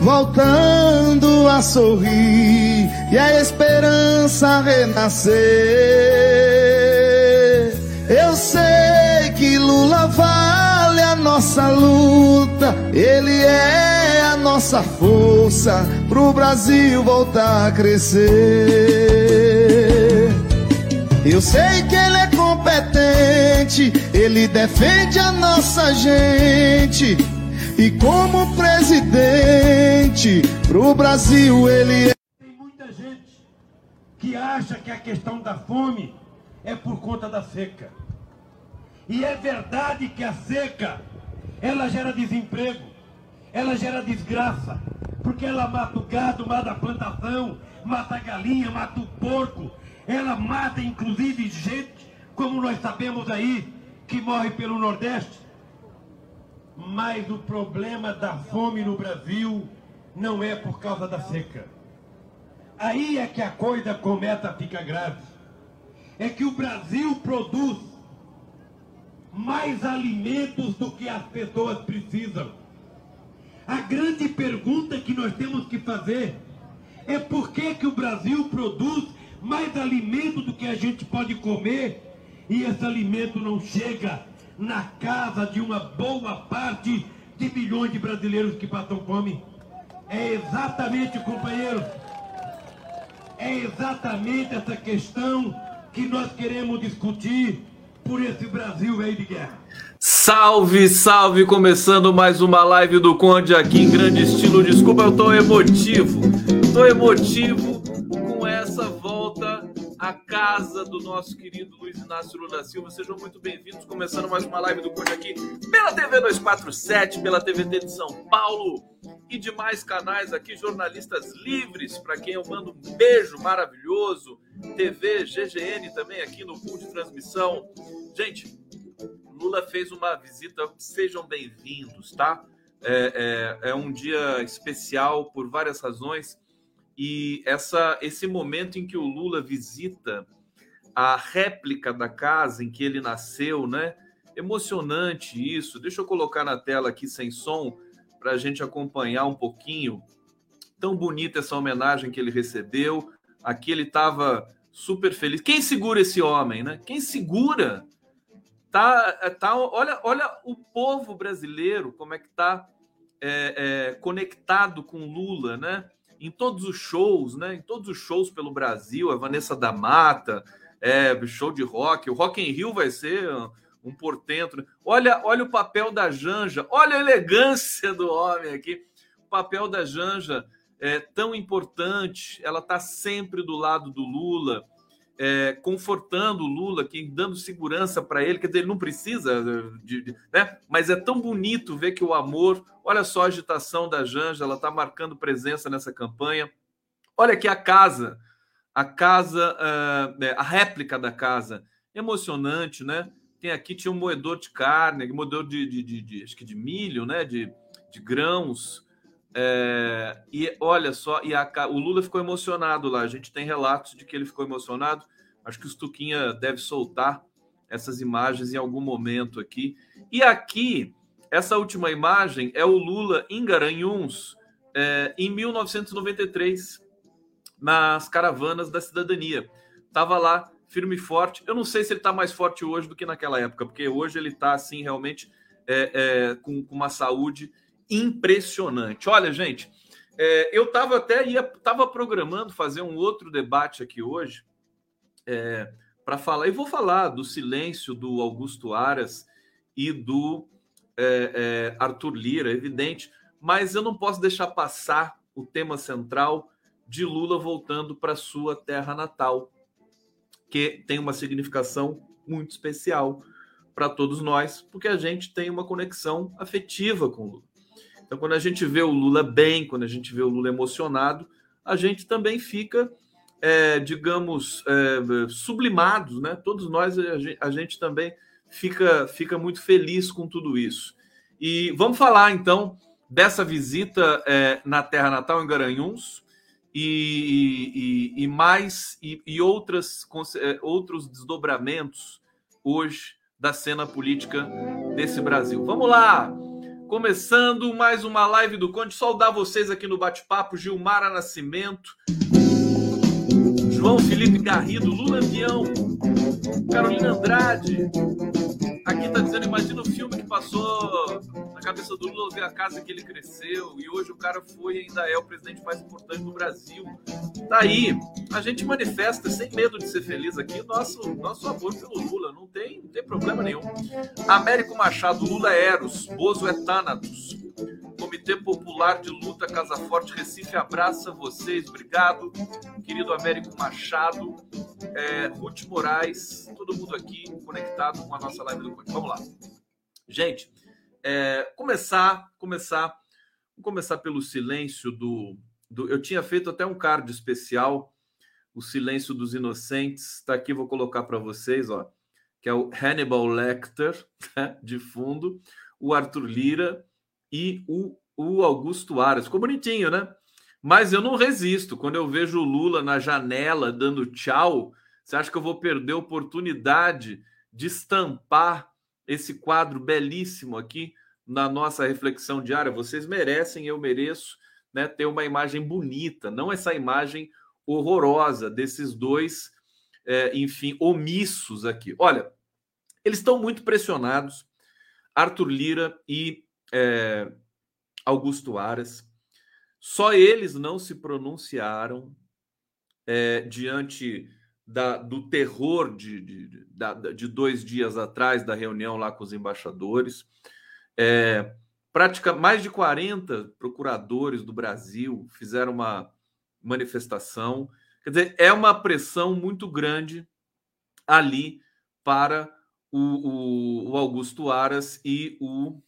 voltando a sorrir e a esperança renascer. Eu sei que Lula vale a nossa luta, ele é a nossa força pro Brasil voltar a crescer. Eu sei que ele é competente, ele defende a nossa gente, e como presidente pro Brasil ele é... Tem muita gente que acha que a questão da fome é por conta da seca. E é verdade que a seca, ela gera desemprego, ela gera desgraça, porque ela mata o gado, mata a plantação, mata a galinha, mata o porco, ela mata inclusive gente, como nós sabemos aí, que morre pelo Nordeste. Mas o problema da fome no Brasil não é por causa da seca. Aí é que a coisa começa a ficar grave. É que o Brasil produz mais alimentos do que as pessoas precisam. A grande pergunta que nós temos que fazer é por que o Brasil produz mais alimentos do que a gente pode comer e esse alimento não chega na casa de uma boa parte de milhões de brasileiros que passam fome. É exatamente, companheiros, é exatamente essa questão que nós queremos discutir por esse Brasil aí de guerra. Salve, salve! Começando mais uma live do Conde aqui em grande estilo. Desculpa, eu tô emotivo com essa volta a casa do nosso querido Luiz Inácio Lula Silva. Sejam muito bem-vindos, começando mais uma live do Conde aqui pela TV 247, pela TVT de São Paulo e demais canais aqui, jornalistas livres, para quem eu mando um beijo maravilhoso, TV, GGN também aqui no pool de transmissão. Gente, Lula fez uma visita, sejam bem-vindos, tá? É um dia especial por várias razões. E esse momento em que o Lula visita a réplica da casa em que ele nasceu, né? Emocionante isso. Deixa eu colocar na tela aqui sem som para a gente acompanhar um pouquinho. Tão bonita essa homenagem que ele recebeu. Aqui ele estava super feliz. Quem segura esse homem, né? Quem segura? Olha o povo brasileiro como é que está conectado com Lula, né? Em todos os shows, né? Em todos os shows pelo Brasil, a Vanessa da Mata, show de rock, o Rock in Rio vai ser um portento. Né? Olha o papel da Janja, olha a elegância do homem aqui. O papel da Janja é tão importante, ela está sempre do lado do Lula, confortando o Lula, aqui, dando segurança para ele, quer dizer, ele não precisa, né? Mas é tão bonito ver que o amor... Olha só a agitação da Janja, ela está marcando presença nessa campanha. Olha aqui a réplica da casa, emocionante, né? Tem aqui, tinha um moedor de carne, moedor acho que de milho, né? De grãos. E olha só, o Lula ficou emocionado lá, a gente tem relatos de que ele ficou emocionado, acho que o Stuquinha deve soltar essas imagens em algum momento aqui. E aqui, essa última imagem é o Lula em Garanhuns, em 1993, nas caravanas da cidadania. Estava lá, firme e forte. Eu não sei se ele está mais forte hoje do que naquela época, porque hoje ele está, assim, realmente com uma saúde impressionante. Olha, gente, eu estava programando fazer um outro debate aqui hoje para falar, e vou falar do silêncio do Augusto Aras e do Arthur Lira, evidente, mas eu não posso deixar passar o tema central de Lula voltando para sua terra natal, que tem uma significação muito especial para todos nós, porque a gente tem uma conexão afetiva com o Lula. Então, quando a gente vê o Lula bem, quando a gente vê o Lula emocionado, a gente também fica, sublimados, né? Todos nós, a gente também fica muito feliz com tudo isso. E vamos falar, então, dessa visita na terra natal, em Garanhuns, outros desdobramentos hoje da cena política desse Brasil. Vamos lá! Começando mais uma live do Conde, saudar vocês aqui no bate-papo, Gilmara Nascimento, João Felipe Garrido, Lula Ambião, Carolina Andrade, aqui tá dizendo, imagina o filme que passou na cabeça do Lula, ver a casa que ele cresceu, e hoje o cara foi e ainda é o presidente mais importante do Brasil. Tá aí, a gente manifesta sem medo de ser feliz aqui, nosso amor pelo Lula, não tem problema nenhum. Américo Machado, Lula Eros, Bozo é Thanatos, Comitê Popular de Luta Casa Forte Recife abraça vocês, obrigado, querido Américo Machado, Ruth Moraes, todo mundo aqui conectado com a nossa live do Conde. Vamos lá, gente, começar pelo silêncio do... Eu tinha feito até um card especial, o silêncio dos inocentes, tá aqui, vou colocar para vocês, ó, que é o Hannibal Lecter, né, de fundo, o Arthur Lira e o Augusto Aras. Ficou bonitinho, né? Mas eu não resisto. Quando eu vejo o Lula na janela dando tchau, você acha que eu vou perder a oportunidade de estampar esse quadro belíssimo aqui na nossa reflexão diária? Vocês merecem, eu mereço, né, ter uma imagem bonita, não essa imagem horrorosa desses dois, enfim, omissos aqui. Olha, eles estão muito pressionados, Arthur Lira e Augusto Aras. Só eles não se pronunciaram diante do terror de 2 dias atrás, da reunião lá com os embaixadores. Mais de 40 procuradores do Brasil fizeram uma manifestação. Quer dizer, é uma pressão muito grande ali para o Augusto Aras e o...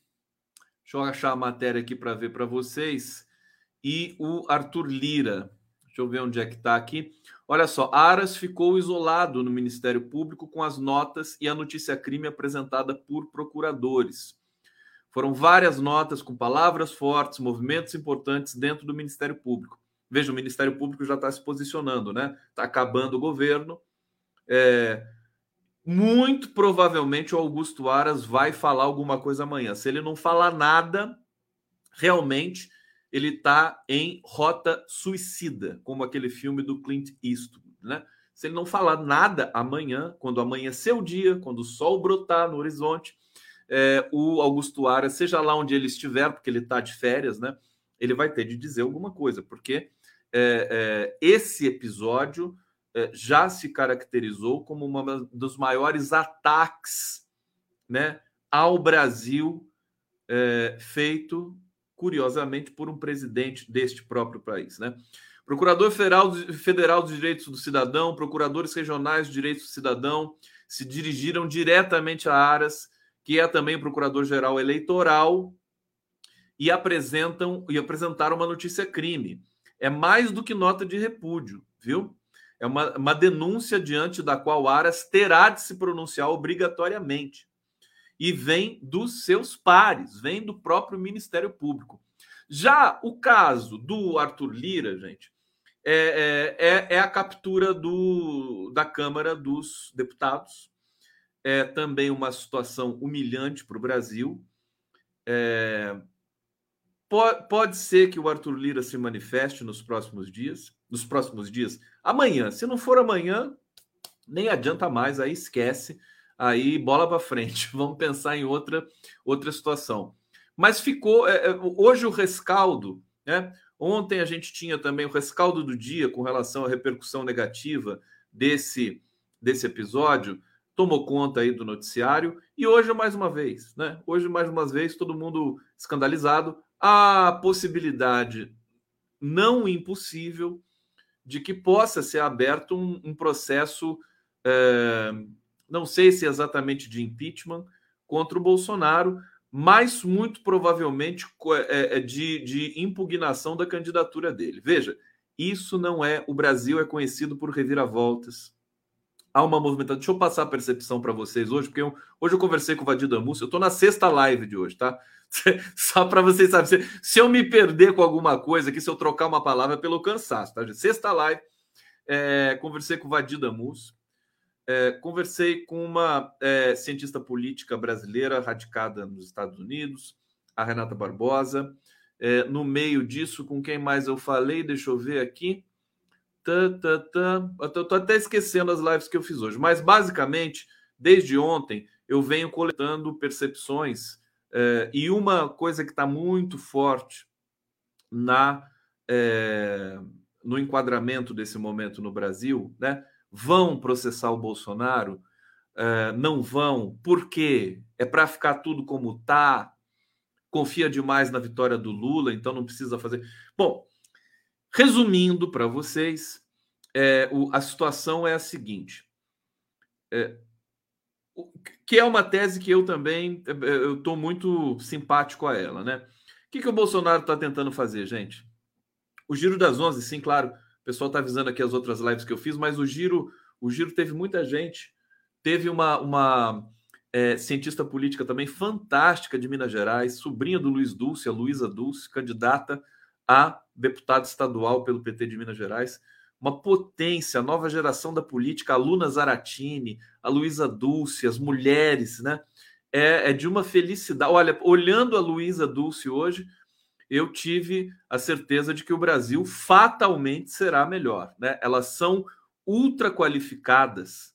Deixa eu achar a matéria aqui para ver para vocês. E o Arthur Lira. Deixa eu ver onde é que está aqui. Olha só, Aras ficou isolado no Ministério Público com as notas e a notícia-crime apresentada por procuradores. Foram várias notas com palavras fortes, movimentos importantes dentro do Ministério Público. Veja, o Ministério Público já está se posicionando, né? Está acabando o governo. Muito provavelmente o Augusto Aras vai falar alguma coisa amanhã. Se ele não falar nada, realmente ele está em rota suicida, como aquele filme do Clint Eastwood, né? Se ele não falar nada amanhã, quando amanhecer o dia, quando o sol brotar no horizonte, o Augusto Aras, seja lá onde ele estiver, porque ele está de férias, né, ele vai ter de dizer alguma coisa, porque esse episódio já se caracterizou como um dos maiores ataques, né, ao Brasil, feito, curiosamente, por um presidente deste próprio país, né? Procurador Federal dos Direitos do Cidadão, procuradores regionais dos Direitos do Cidadão se dirigiram diretamente a Aras, que é também procurador-geral eleitoral, e apresentaram uma notícia-crime. É mais do que nota de repúdio, viu? É uma denúncia diante da qual Aras terá de se pronunciar obrigatoriamente. E vem dos seus pares, vem do próprio Ministério Público. Já o caso do Arthur Lira, gente, é a captura da Câmara dos Deputados. É também uma situação humilhante para o Brasil. Pode ser que o Arthur Lira se manifeste nos próximos dias. Amanhã, se não for amanhã, nem adianta mais, aí esquece, aí bola para frente, vamos pensar em outra situação. Mas ficou, hoje o rescaldo, né? Ontem a gente tinha também o rescaldo do dia com relação à repercussão negativa desse episódio, tomou conta aí do noticiário, e hoje mais uma vez, né? Todo mundo escandalizado, a possibilidade não impossível de que possa ser aberto um processo, não sei se exatamente de impeachment, contra o Bolsonaro, mas muito provavelmente de impugnação da candidatura dele. Veja, isso não é... O Brasil é conhecido por reviravoltas. Há uma movimentação... Deixa eu passar a percepção para vocês hoje, porque hoje eu conversei com o Vadir Damusso, eu estou na sexta live de hoje, tá? Só para vocês saberem, se eu me perder com alguma coisa aqui, se eu trocar uma palavra, pelo cansaço, tá, gente? Sexta live, conversei com o Vadir Damusso, conversei com uma cientista política brasileira radicada nos Estados Unidos, a Renata Barbosa. No meio disso, com quem mais eu falei? Deixa eu ver aqui. Estou até esquecendo as lives que eu fiz hoje. Mas, basicamente, desde ontem, eu venho coletando percepções. E uma coisa que está muito forte no enquadramento desse momento no Brasil, né? Vão processar o Bolsonaro? Não vão? Por quê? É para ficar tudo como está? Confia demais na vitória do Lula, então não precisa fazer... Bom, resumindo para vocês, a situação é a seguinte, que é uma tese que eu também estou muito simpático a ela, né? O que o Bolsonaro está tentando fazer, gente? O Giro das 11, sim, claro, o pessoal está avisando aqui as outras lives que eu fiz, mas o Giro teve muita gente, teve uma cientista política também fantástica de Minas Gerais, sobrinha do Luiz Dulce, a Luísa Dulce, candidata a deputada estadual pelo PT de Minas Gerais, uma potência, a nova geração da política, a Luna Zaratini, a Luísa Dulce, as mulheres, né? É de uma felicidade. Olha, olhando a Luísa Dulce hoje, eu tive a certeza de que o Brasil fatalmente será melhor, né? Elas são ultra qualificadas,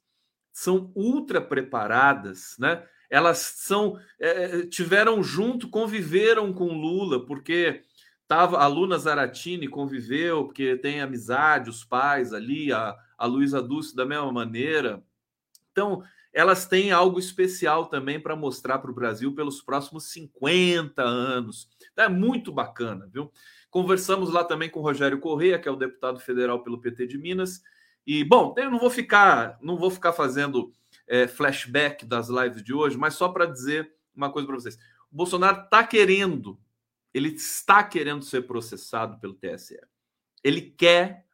são ultra preparadas, né? Elas são, tiveram junto, conviveram com Lula, porque tava, a Luna Zaratini conviveu, porque tem amizade, os pais ali, a Luísa Dulce da mesma maneira. Então, elas têm algo especial também para mostrar para o Brasil pelos próximos 50 anos. É muito bacana, viu? Conversamos lá também com o Rogério Correia, que é o deputado federal pelo PT de Minas. E, bom, eu não vou ficar fazendo flashback das lives de hoje, mas só para dizer uma coisa para vocês. O Bolsonaro está querendo ser processado pelo TSE. Ele quer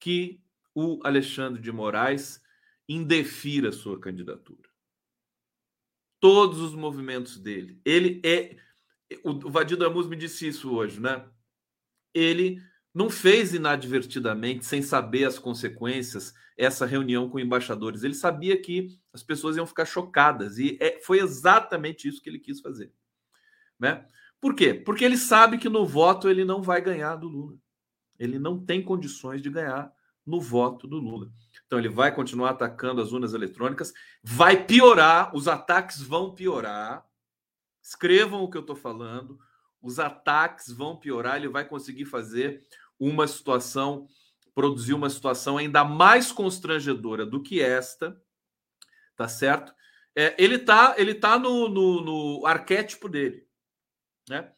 que o Alexandre de Moraes indefira sua candidatura. Todos os movimentos dele. O Vadir Damusso me disse isso hoje, né? Ele não fez inadvertidamente, sem saber as consequências, essa reunião com embaixadores. Ele sabia que as pessoas iam ficar chocadas e foi exatamente isso que ele quis fazer, né? Por quê? Porque ele sabe que no voto ele não vai ganhar do Lula. Ele não tem condições de ganhar no voto do Lula. Então ele vai continuar atacando as urnas eletrônicas, vai piorar, os ataques vão piorar. Escrevam o que eu estou falando. Os ataques vão piorar, ele vai conseguir fazer uma situação, produzir uma situação ainda mais constrangedora do que esta, tá certo? Ele tá no arquétipo dele, né?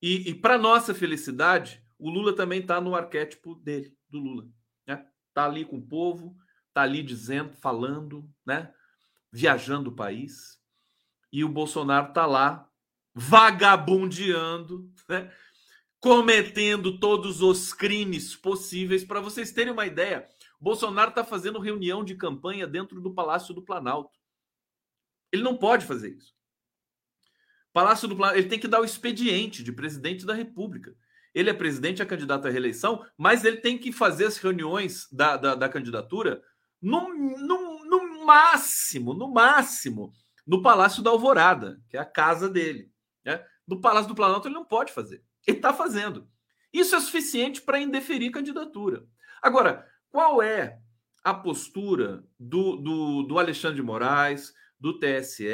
E para nossa felicidade, o Lula também tá no arquétipo dele, do Lula, né? Tá ali com o povo, tá ali dizendo, falando, né? Viajando o país, e o Bolsonaro tá lá vagabundeando, né? Cometendo todos os crimes possíveis. Para vocês terem uma ideia, Bolsonaro está fazendo reunião de campanha dentro do Palácio do Planalto. Ele não pode fazer isso. Palácio do Planalto, ele tem que dar o expediente de presidente da República. Ele é presidente, é candidato à reeleição, mas ele tem que fazer as reuniões da candidatura no máximo, no Palácio da Alvorada, que é a casa dele. No Palácio do Planalto ele não pode fazer. Ele está fazendo. Isso é suficiente para indeferir candidatura. Agora, qual é a postura do Alexandre de Moraes, do TSE,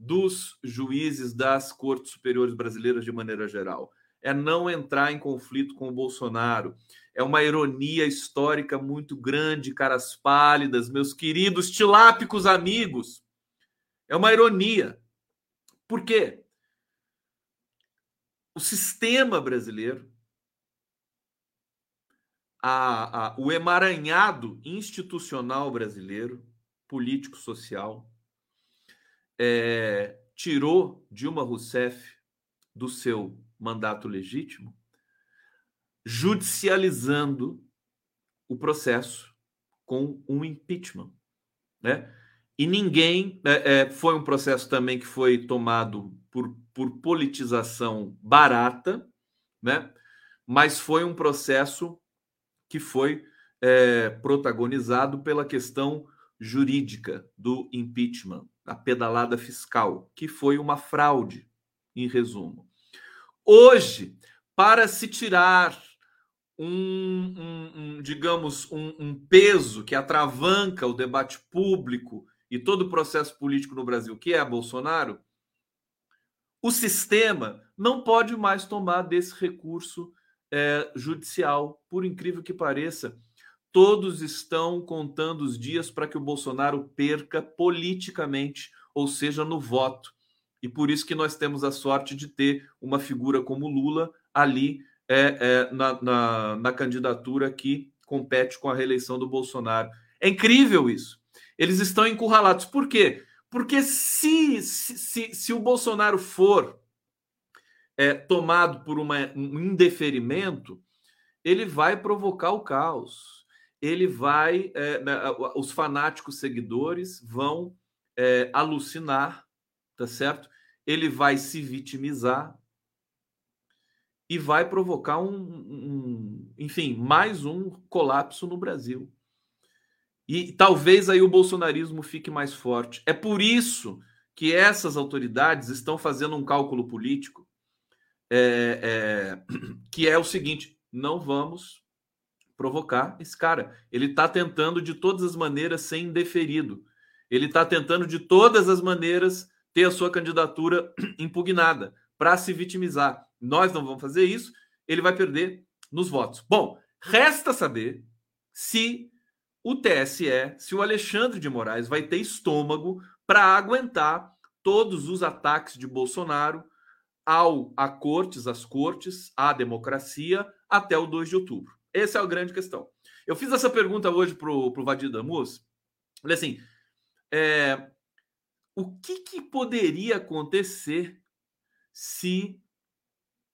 dos juízes das Cortes Superiores Brasileiras de maneira geral? É não entrar em conflito com o Bolsonaro. É uma ironia histórica muito grande, caras pálidas, meus queridos tilápicos amigos. É uma ironia. Por quê? O sistema brasileiro, o emaranhado institucional brasileiro, político-social, tirou Dilma Rousseff do seu mandato legítimo, judicializando o processo com um impeachment, né? E ninguém... foi um processo também que foi tomado por politização barata, né? Mas foi um processo que foi protagonizado pela questão jurídica do impeachment, a pedalada fiscal, que foi uma fraude, em resumo. Hoje, para se tirar um peso que atravanca o debate público e todo o processo político no Brasil, que é Bolsonaro, o sistema não pode mais tomar desse recurso judicial. Por incrível que pareça, todos estão contando os dias para que o Bolsonaro perca politicamente, ou seja, no voto. E por isso que nós temos a sorte de ter uma figura como Lula ali na candidatura que compete com a reeleição do Bolsonaro. É incrível isso. Eles estão encurralados. Por quê? Porque se o Bolsonaro for tomado por um indeferimento, ele vai provocar o caos. Ele vai... os fanáticos seguidores vão alucinar, tá certo? Ele vai se vitimizar e vai provocar enfim, mais um colapso no Brasil. E talvez aí o bolsonarismo fique mais forte. É por isso que essas autoridades estão fazendo um cálculo político que é o seguinte: não vamos provocar esse cara. Ele está tentando de todas as maneiras ser indeferido. Ele está tentando de todas as maneiras ter a sua candidatura impugnada para se vitimizar. Nós não vamos fazer isso. Ele vai perder nos votos. Bom, resta saber se o TSE, se o Alexandre de Moraes vai ter estômago para aguentar todos os ataques de Bolsonaro às cortes, à democracia, até o 2 de outubro. Essa é a grande questão. Eu fiz essa pergunta hoje para o Vadir Damusso. Falei assim, o que poderia acontecer se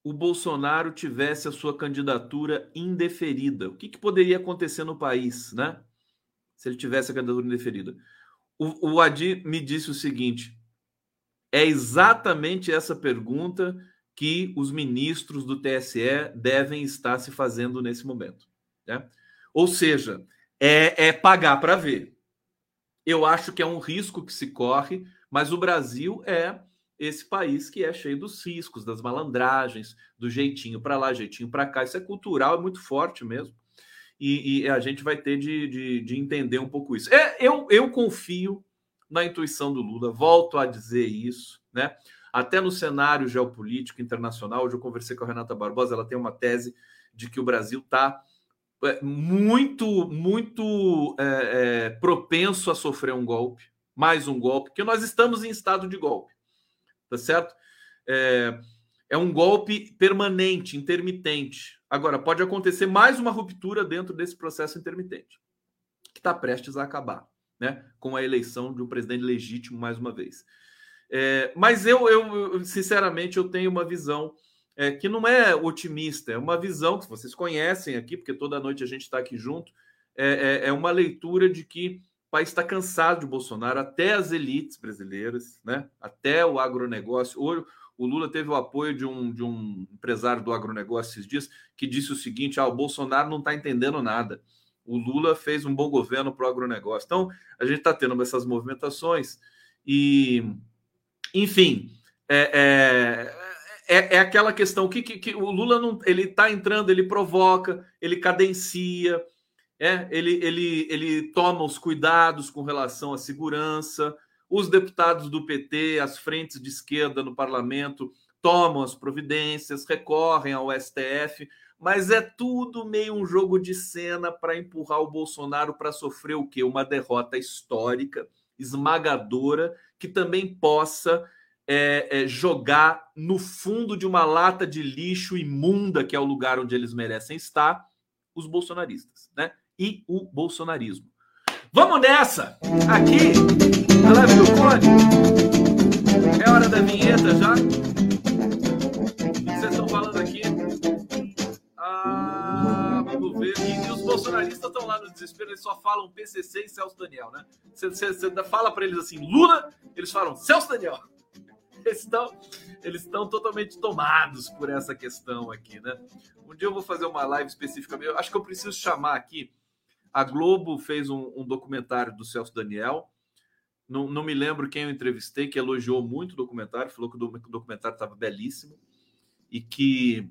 o Bolsonaro tivesse a sua candidatura indeferida? O que poderia acontecer no país, né? Se ele tivesse a candidatura indeferida. O Adi me disse o seguinte: é exatamente essa pergunta que os ministros do TSE devem estar se fazendo nesse momento, né? Ou seja, é pagar para ver. Eu acho que é um risco que se corre, mas o Brasil é esse país que é cheio dos riscos, das malandragens, do jeitinho para lá, jeitinho para cá. Isso é cultural, é muito forte mesmo. E a gente vai ter de entender um pouco isso. Eu confio na intuição do Lula, volto a dizer isso, né? Até no cenário geopolítico internacional, hoje eu conversei com a Renata Barbosa, ela tem uma tese de que o Brasil está muito propenso a sofrer um golpe, mais um golpe, porque nós estamos em estado de golpe, tá certo? É um golpe permanente, intermitente. Agora, pode acontecer mais uma ruptura dentro desse processo intermitente, que está prestes a acabar, né? Com a eleição de um presidente legítimo mais uma vez. Mas eu sinceramente, eu tenho uma visão que não é otimista, é uma visão que vocês conhecem aqui, porque toda noite a gente está aqui junto, é uma leitura de que o país está cansado de Bolsonaro, até as elites brasileiras, né? Até o agronegócio. Hoje, o Lula teve o apoio de um empresário do agronegócio esses dias, que disse o seguinte: o Bolsonaro não está entendendo nada. O Lula fez um bom governo para o agronegócio. Então, a gente está tendo essas movimentações e, enfim, é aquela questão que o Lula não, ele está entrando, ele provoca, ele cadencia. Ele toma os cuidados com relação à segurança, os deputados do PT, as frentes de esquerda no parlamento tomam as providências, recorrem ao STF, mas é tudo meio um jogo de cena para empurrar o Bolsonaro para sofrer o quê? Uma derrota histórica, esmagadora, que também possa jogar no fundo de uma lata de lixo imunda, que é o lugar onde eles merecem estar, os bolsonaristas, né? E o bolsonarismo. Vamos nessa! Aqui, ela viu o cone? É hora da vinheta já? O que vocês estão falando aqui? Vamos ver. E os bolsonaristas estão lá no desespero, eles só falam PCC e Celso Daniel, né? Você fala para eles assim, Lula, eles falam Celso Daniel. Eles estão totalmente tomados por essa questão aqui, né? Um dia eu vou fazer uma live especificamente. Eu acho que eu preciso chamar aqui. A Globo fez um documentário do Celso Daniel. Não me lembro quem eu entrevistei, que elogiou muito o documentário, falou que o documentário estava belíssimo. e que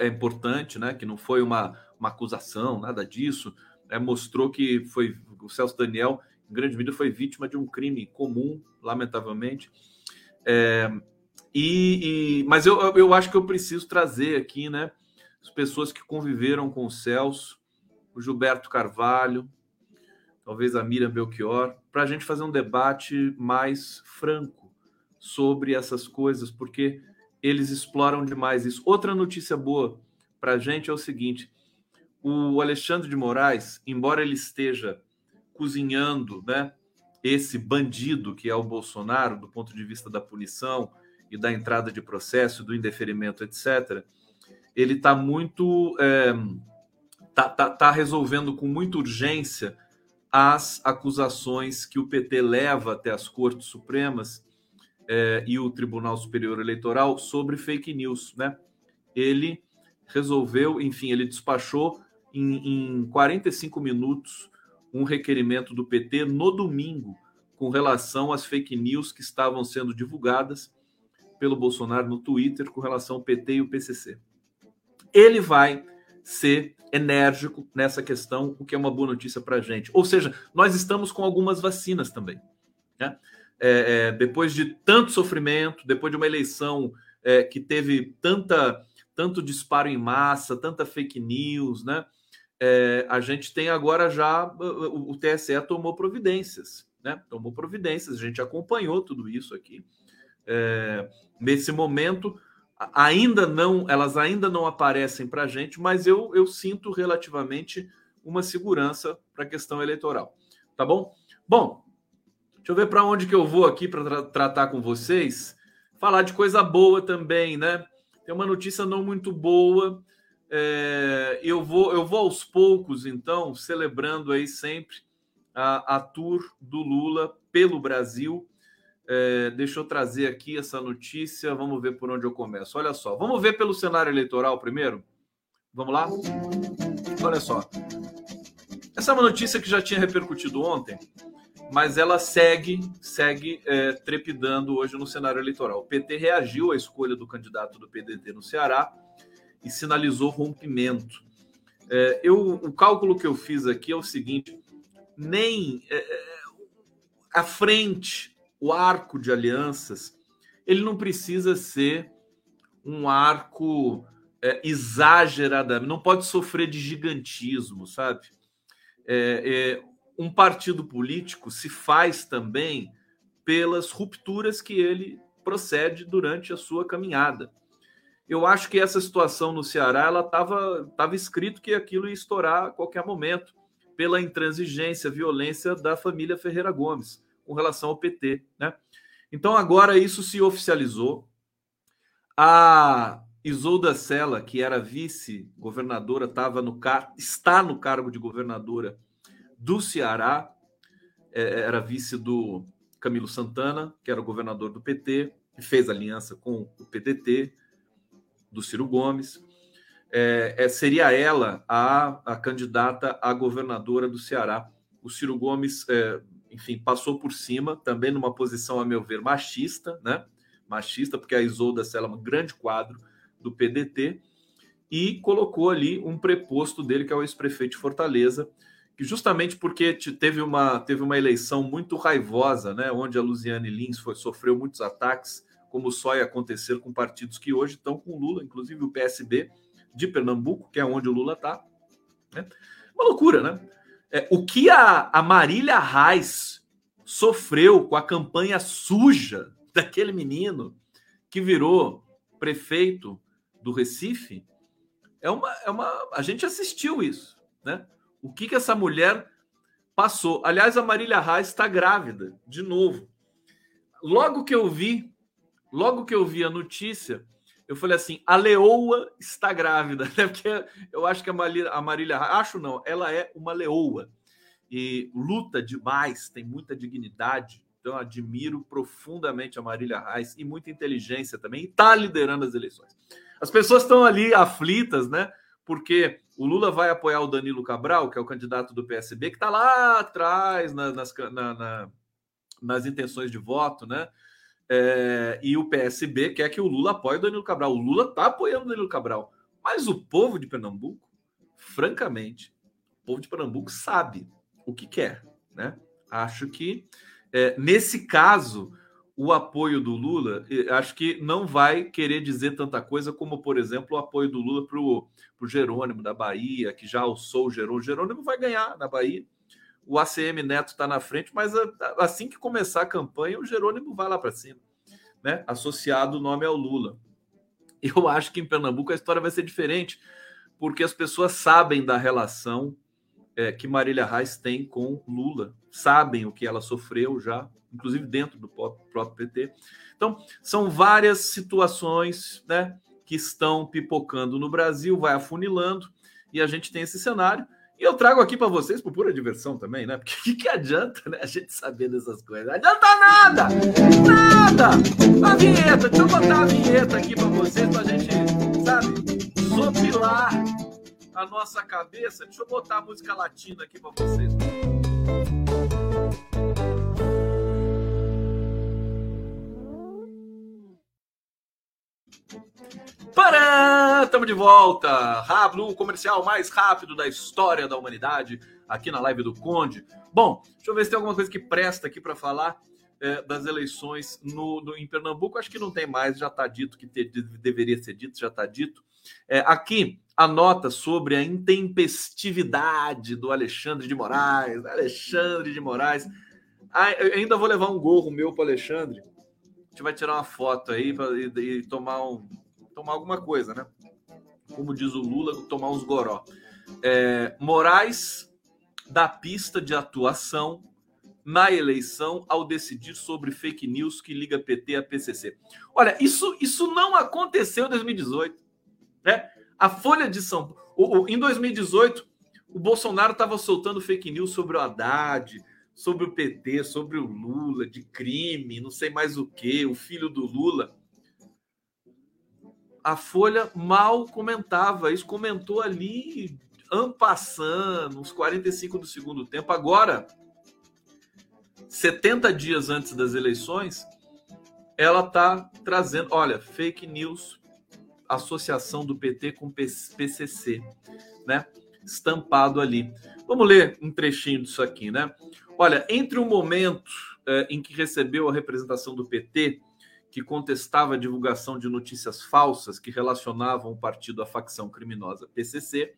é importante, né, que não foi uma acusação, nada disso, mostrou que foi o Celso Daniel, em grande medida, foi vítima de um crime comum, lamentavelmente. Mas eu acho que eu preciso trazer aqui, né, as pessoas que conviveram com o Celso, o Gilberto Carvalho, talvez a Miriam Belchior, para a gente fazer um debate mais franco sobre essas coisas, porque eles exploram demais isso. Outra notícia boa para a gente é o seguinte: o Alexandre de Moraes, embora ele esteja cozinhando, né, esse bandido que é o Bolsonaro, do ponto de vista da punição e da entrada de processo, do indeferimento, etc., ele está muito... tá resolvendo com muita urgência as acusações que o PT leva até as Cortes Supremas e o Tribunal Superior Eleitoral sobre fake news, né? Ele resolveu, enfim, ele despachou em 45 minutos um requerimento do PT no domingo com relação às fake news que estavam sendo divulgadas pelo Bolsonaro no Twitter com relação ao PT e o PCC. Ele vai ser enérgico nessa questão, o que é uma boa notícia para a gente. Ou seja, nós estamos com algumas vacinas também, né? Depois de tanto sofrimento, depois de uma eleição que teve tanto disparo em massa, tanta fake news, né? A gente tem agora já... O TSE tomou providências, né? Tomou providências, a gente acompanhou tudo isso aqui. Nesse momento... elas ainda não aparecem para a gente, mas eu sinto relativamente uma segurança para a questão eleitoral, tá bom? Bom, deixa eu ver para onde que eu vou aqui para tratar com vocês, falar de coisa boa também, né? Tem uma notícia não muito boa, eu vou aos poucos, então, celebrando aí sempre a tour do Lula pelo Brasil. Deixa eu trazer aqui essa notícia, vamos ver por onde eu começo. Olha só, vamos ver pelo cenário eleitoral primeiro? Vamos lá? Olha só. Essa é uma notícia que já tinha repercutido ontem, mas ela segue trepidando hoje no cenário eleitoral. O PT reagiu à escolha do candidato do PDT no Ceará e sinalizou rompimento. O cálculo que eu fiz aqui é o seguinte: nem a frente... O arco de alianças, ele não precisa ser um arco exageradamente, não pode sofrer de gigantismo, sabe? Um partido político se faz também pelas rupturas que ele procede durante a sua caminhada. Eu acho que essa situação no Ceará, ela estava escrito que aquilo ia estourar a qualquer momento, pela intransigência, violência da família Ferreira Gomes com relação ao PT, né? Então, agora isso se oficializou. A Isolda Cela, que era vice-governadora, está no cargo de governadora do Ceará, era vice do Camilo Santana, que era o governador do PT, que fez aliança com o PDT, do Ciro Gomes. Seria ela a candidata a governadora do Ceará. O Ciro Gomes... enfim, passou por cima, também numa posição, a meu ver, machista, né? Machista, porque a Isolda Cela é um grande quadro do PDT, e colocou ali um preposto dele, que é o ex-prefeito de Fortaleza, que justamente porque teve uma eleição muito raivosa, né? Onde a Luziane Lins sofreu muitos ataques, como só ia acontecer com partidos que hoje estão com o Lula, inclusive o PSB de Pernambuco, que é onde o Lula está, né? Uma loucura, né? O que a Marília Reis sofreu com a campanha suja daquele menino que virou prefeito do Recife, a gente assistiu isso, né? O que essa mulher passou. Aliás, a Marília Reis está grávida, de novo. Logo que eu vi a notícia, eu falei assim: a leoa está grávida, né? Porque eu acho que a Marília... Acho não, ela é uma leoa. E luta demais, tem muita dignidade. Então, eu admiro profundamente a Marília Reis e muita inteligência também. E está liderando as eleições. As pessoas estão ali aflitas, né? Porque o Lula vai apoiar o Danilo Cabral, que é o candidato do PSB, que está lá atrás nas intenções de voto, né? E o PSB quer que o Lula apoie o Danilo Cabral. O Lula está apoiando o Danilo Cabral. Mas o povo de Pernambuco, francamente, o povo de Pernambuco sabe o que quer, né? Acho que, nesse caso, o apoio do Lula, acho que não vai querer dizer tanta coisa como, por exemplo, o apoio do Lula para o Jerônimo da Bahia, que já alçou o Jerônimo. O Jerônimo vai ganhar na Bahia. O ACM Neto está na frente, mas assim que começar a campanha, o Jerônimo vai lá para cima, né? Associado o nome ao Lula. Eu acho que em Pernambuco a história vai ser diferente, porque as pessoas sabem da relação que Marília Reis tem com Lula. Sabem o que ela sofreu já, inclusive dentro do próprio PT. Então, são várias situações, né, que estão pipocando no Brasil, vai afunilando, e a gente tem esse cenário. E eu trago aqui para vocês por pura diversão também, né? Porque o que adianta, né, a gente saber dessas coisas? Não adianta nada! Nada! A vinheta! Deixa eu botar a vinheta aqui para vocês, para a gente, sabe, sopilar a nossa cabeça. Deixa eu botar a música latina aqui para vocês. Pará! Estamos de volta! O comercial mais rápido da história da humanidade, aqui na live do Conde. Bom, deixa eu ver se tem alguma coisa que presta aqui para falar das eleições em Pernambuco. Acho que não tem mais, já está dito que deveria ser dito, já está dito. Aqui, a nota sobre a intempestividade do Alexandre de Moraes. Alexandre de Moraes. Eu ainda vou levar um gorro meu para o Alexandre. A gente vai tirar uma foto aí e tomar alguma coisa, né? Como diz o Lula, tomar uns goró. Moraes dá pista de atuação na eleição ao decidir sobre fake news que liga PT a PCC. Olha, isso não aconteceu em 2018. Né? A Folha de São Paulo... Em 2018, o Bolsonaro estava soltando fake news sobre o Haddad, sobre o PT, sobre o Lula, de crime, não sei mais o quê, o filho do Lula... A Folha mal comentava isso, comentou ali, ampassando, uns 45 do segundo tempo. Agora, 70 dias antes das eleições, ela está trazendo, olha, fake news, associação do PT com PCC, né? Estampado ali. Vamos ler um trechinho disso aqui, né? Olha, entre o momento em que recebeu a representação do PT, que contestava a divulgação de notícias falsas que relacionavam o partido à facção criminosa PCC,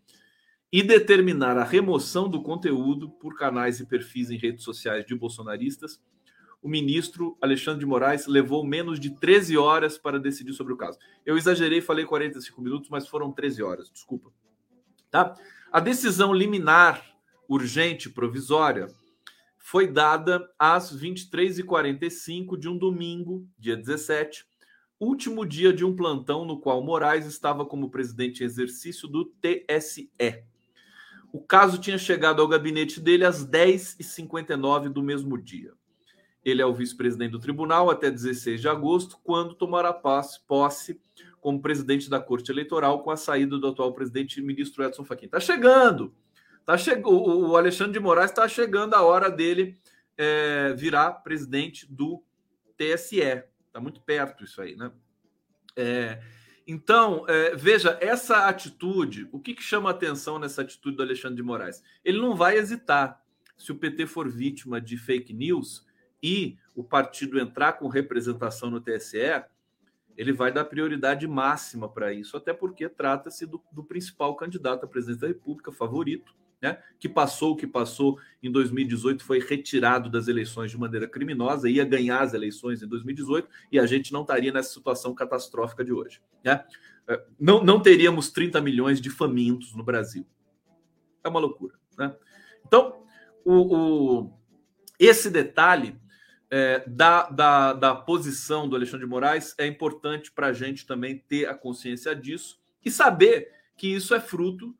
e determinar a remoção do conteúdo por canais e perfis em redes sociais de bolsonaristas, o ministro Alexandre de Moraes levou menos de 13 horas para decidir sobre o caso. Eu exagerei, falei 45 minutos, mas foram 13 horas, desculpa. Tá? A decisão liminar, urgente, provisória, foi dada às 23h45 de um domingo, dia 17, último dia de um plantão no qual Moraes estava como presidente em exercício do TSE. O caso tinha chegado ao gabinete dele às 10h59 do mesmo dia. Ele é o vice-presidente do tribunal até 16 de agosto, quando tomará posse como presidente da Corte Eleitoral com a saída do atual presidente, ministro Edson Fachin. Está chegando! O Alexandre de Moraes está chegando a hora dele virar presidente do TSE. Está muito perto isso aí, né? Então, veja, essa atitude, o que chama atenção nessa atitude do Alexandre de Moraes? Ele não vai hesitar se o PT for vítima de fake news e o partido entrar com representação no TSE, ele vai dar prioridade máxima para isso, até porque trata-se do principal candidato à presidência da República, favorito, né, que passou em 2018, foi retirado das eleições de maneira criminosa, ia ganhar as eleições em 2018 e a gente não estaria nessa situação catastrófica de hoje, né? Não teríamos 30 milhões de famintos no Brasil. É uma loucura, né? Então, esse detalhe da posição do Alexandre de Moraes é importante para a gente também ter a consciência disso e saber que isso é fruto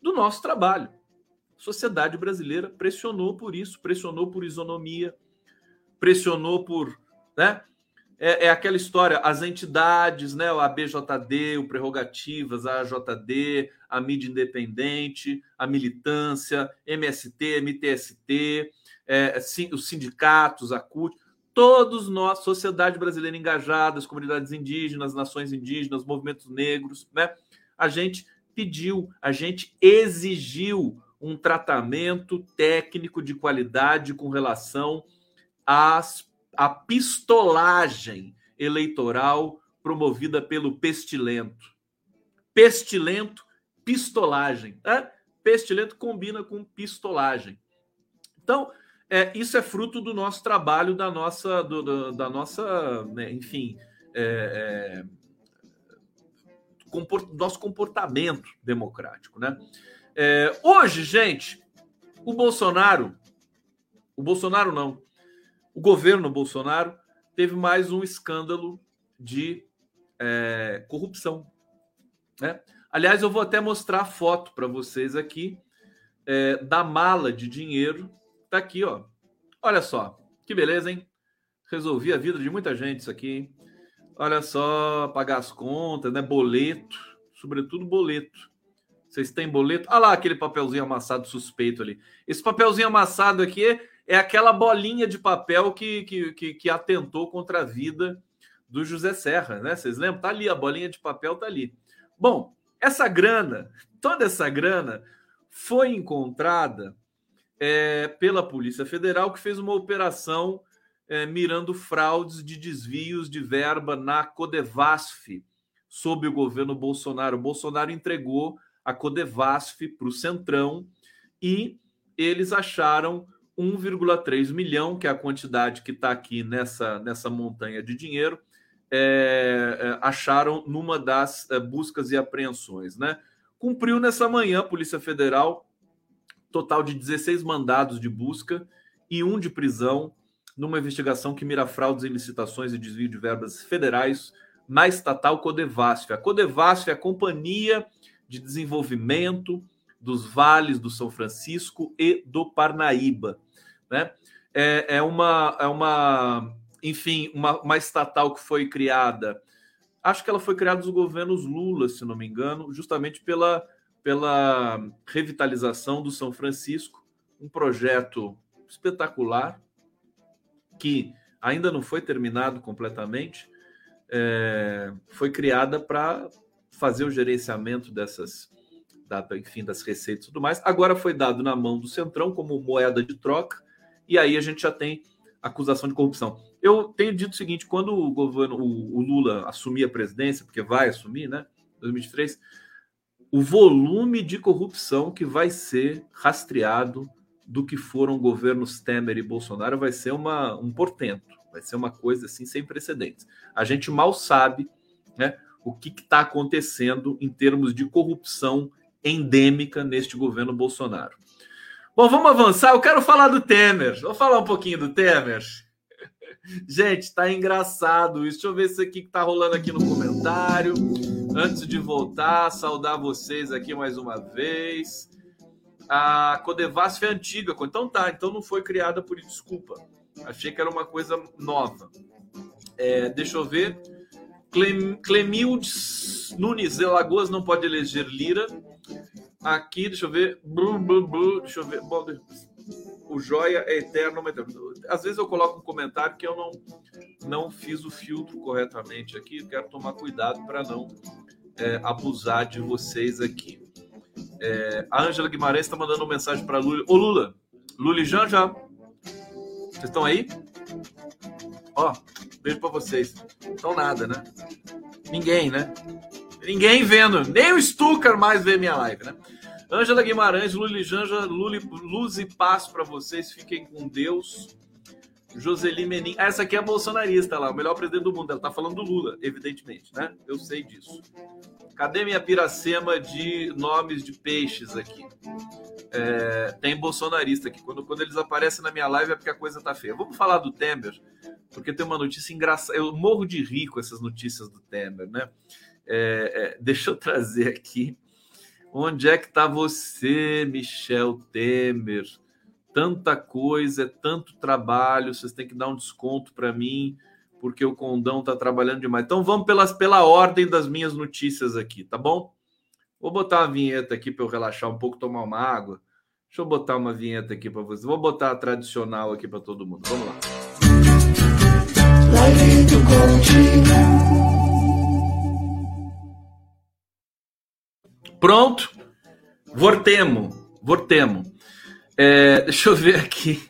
do nosso trabalho. A sociedade brasileira pressionou por isso, pressionou por isonomia, pressionou por... Né? É aquela história, as entidades, né? A ABJD, o Prerrogativas, a AJD, a mídia independente, a militância, MST, MTST, os sindicatos, a CUT, Todos nós, sociedade brasileira engajada, as comunidades indígenas, nações indígenas, movimentos negros, né? A gente pediu, a gente exigiu um tratamento técnico de qualidade com relação à pistolagem eleitoral promovida pelo Pestilento. Pestilento, pistolagem. Né? Pestilento combina com pistolagem. Então, isso é fruto do nosso trabalho, nosso comportamento democrático, né? Hoje, gente, o governo Bolsonaro teve mais um escândalo de corrupção, né? Aliás, eu vou até mostrar a foto para vocês aqui da mala de dinheiro. Tá aqui, ó. Olha só. Que beleza, hein? Resolvi a vida de muita gente isso aqui, hein? Olha só, pagar as contas, né? Boleto. Sobretudo boleto. Vocês têm boleto? Olha lá aquele papelzinho amassado suspeito ali. Esse papelzinho amassado aqui é aquela bolinha de papel que atentou contra a vida do José Serra, né? Vocês lembram? Tá ali, a bolinha de papel tá ali. Bom, essa grana, toda essa grana foi encontrada pela Polícia Federal, que fez uma operação mirando fraudes de desvios de verba na Codevasf, sob o governo Bolsonaro. O Bolsonaro entregou a Codevasf para o Centrão e eles acharam 1,3 milhão, que é a quantidade que está aqui nessa montanha de dinheiro, acharam numa das buscas e apreensões, né? Cumpriu nessa manhã a Polícia Federal total de 16 mandados de busca e um de prisão numa investigação que mira fraudes em licitações e desvio de verbas federais na estatal Codevasf. A Codevasf é a Companhia de Desenvolvimento dos Vales do São Francisco e do Parnaíba, né? Uma estatal que foi criada, acho que ela foi criada nos governos Lula, se não me engano, justamente pela revitalização do São Francisco, um projeto espetacular que ainda não foi terminado completamente, foi criada para fazer o gerenciamento das receitas e tudo mais. Agora foi dado na mão do Centrão como moeda de troca, e aí a gente já tem acusação de corrupção. Eu tenho dito o seguinte: quando o Lula assumir a presidência, porque vai assumir, né, 2023, o volume de corrupção que vai ser rastreado do que foram governos Temer e Bolsonaro vai ser um portento, vai ser uma coisa assim sem precedentes. A gente mal sabe, né, o que está acontecendo em termos de corrupção endêmica neste governo Bolsonaro. Bom, vamos avançar. Eu quero falar do Temer. Vou falar um pouquinho do Temer. Gente, tá engraçado isso. Deixa eu ver isso aqui que tá rolando aqui no comentário. Antes de voltar, saudar vocês aqui mais uma vez. A Codevasf é antiga, então não foi criada por isso, desculpa. Achei que era uma coisa nova. Deixa eu ver. Clemildes Nunes, Alagoas, não pode eleger Lira. Aqui, deixa eu ver. Deixa eu ver. Bom, o joia é eterno. Às vezes eu coloco um comentário que eu não fiz o filtro corretamente aqui. Quero tomar cuidado para não abusar de vocês aqui. A Ângela Guimarães está mandando uma mensagem para Lula. Ô, Lula! Lula e Janja! Vocês estão aí? Ó, beijo para vocês. Então nada, né? Ninguém, né? Ninguém vendo. Nem o Stucker mais vê minha live, né? Ângela Guimarães, Lula e Janja, luz e paz para vocês. Fiquem com Deus. Joseli Menin. Essa aqui é a bolsonarista lá, o melhor presidente do mundo. Ela tá falando do Lula, evidentemente, né? Eu sei disso. Cadê minha piracema de nomes de peixes aqui? Tem bolsonarista aqui. Quando eles aparecem na minha live é porque a coisa tá feia. Vamos falar do Temer, porque tem uma notícia engraçada. Eu morro de rir com essas notícias do Temer, né? Deixa eu trazer aqui. Onde é que tá você, Michel Temer? Tanta coisa, tanto trabalho, vocês têm que dar um desconto para mim, porque o condão está trabalhando demais. Então vamos pela ordem das minhas notícias aqui, tá bom? Vou botar uma vinheta aqui para eu relaxar um pouco, tomar uma água. Deixa eu botar uma vinheta aqui para vocês. Vou botar a tradicional aqui para todo mundo. Vamos lá. Marido contigo. Pronto. Vortemo. Deixa eu ver aqui.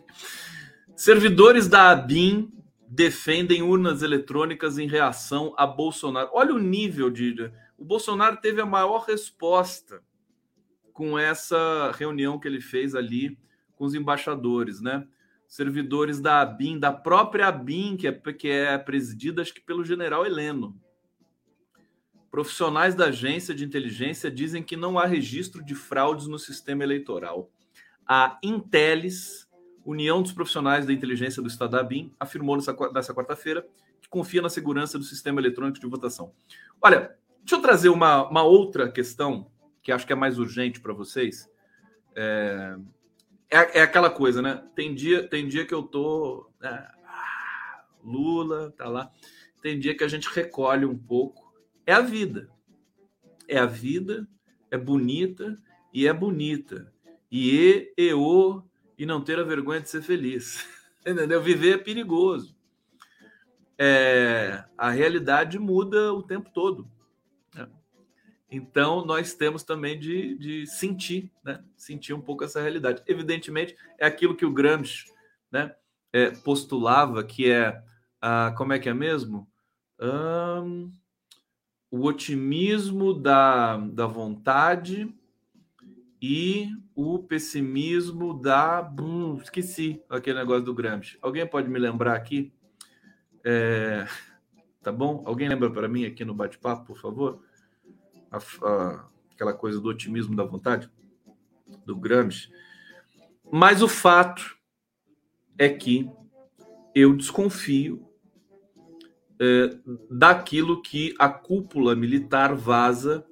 Servidores da ABIN defendem urnas eletrônicas em reação a Bolsonaro. Olha o nível de... O Bolsonaro teve a maior resposta com essa reunião que ele fez ali com os embaixadores, né? Servidores da ABIN, da própria ABIN, que é presidida, acho que pelo general Heleno. Profissionais da agência de inteligência dizem que não há registro de fraudes no sistema eleitoral. A Intelis, União dos Profissionais da Inteligência do Estado da ABIN, afirmou nessa quarta-feira que confia na segurança do sistema eletrônico de votação. Olha, deixa eu trazer uma outra questão que acho que é mais urgente para vocês. É aquela coisa, né? Tem dia que eu tô... Lula, tá lá. Tem dia que a gente recolhe um pouco. É a vida, é bonita e é bonita. E não ter a vergonha de ser feliz. Entendeu? Viver é perigoso. A realidade muda o tempo todo. Então, nós temos também de sentir, né? Sentir um pouco essa realidade. Evidentemente, é aquilo que o Gramsci, né, postulava, que é, como é que é mesmo? O otimismo da vontade e o pessimismo da... esqueci aquele negócio do Gramsci. Alguém pode me lembrar aqui? Tá bom? Alguém lembra para mim aqui no bate-papo, por favor? Aquela coisa do otimismo da vontade do Gramsci. Mas o fato é que eu desconfio daquilo que a cúpula militar vaza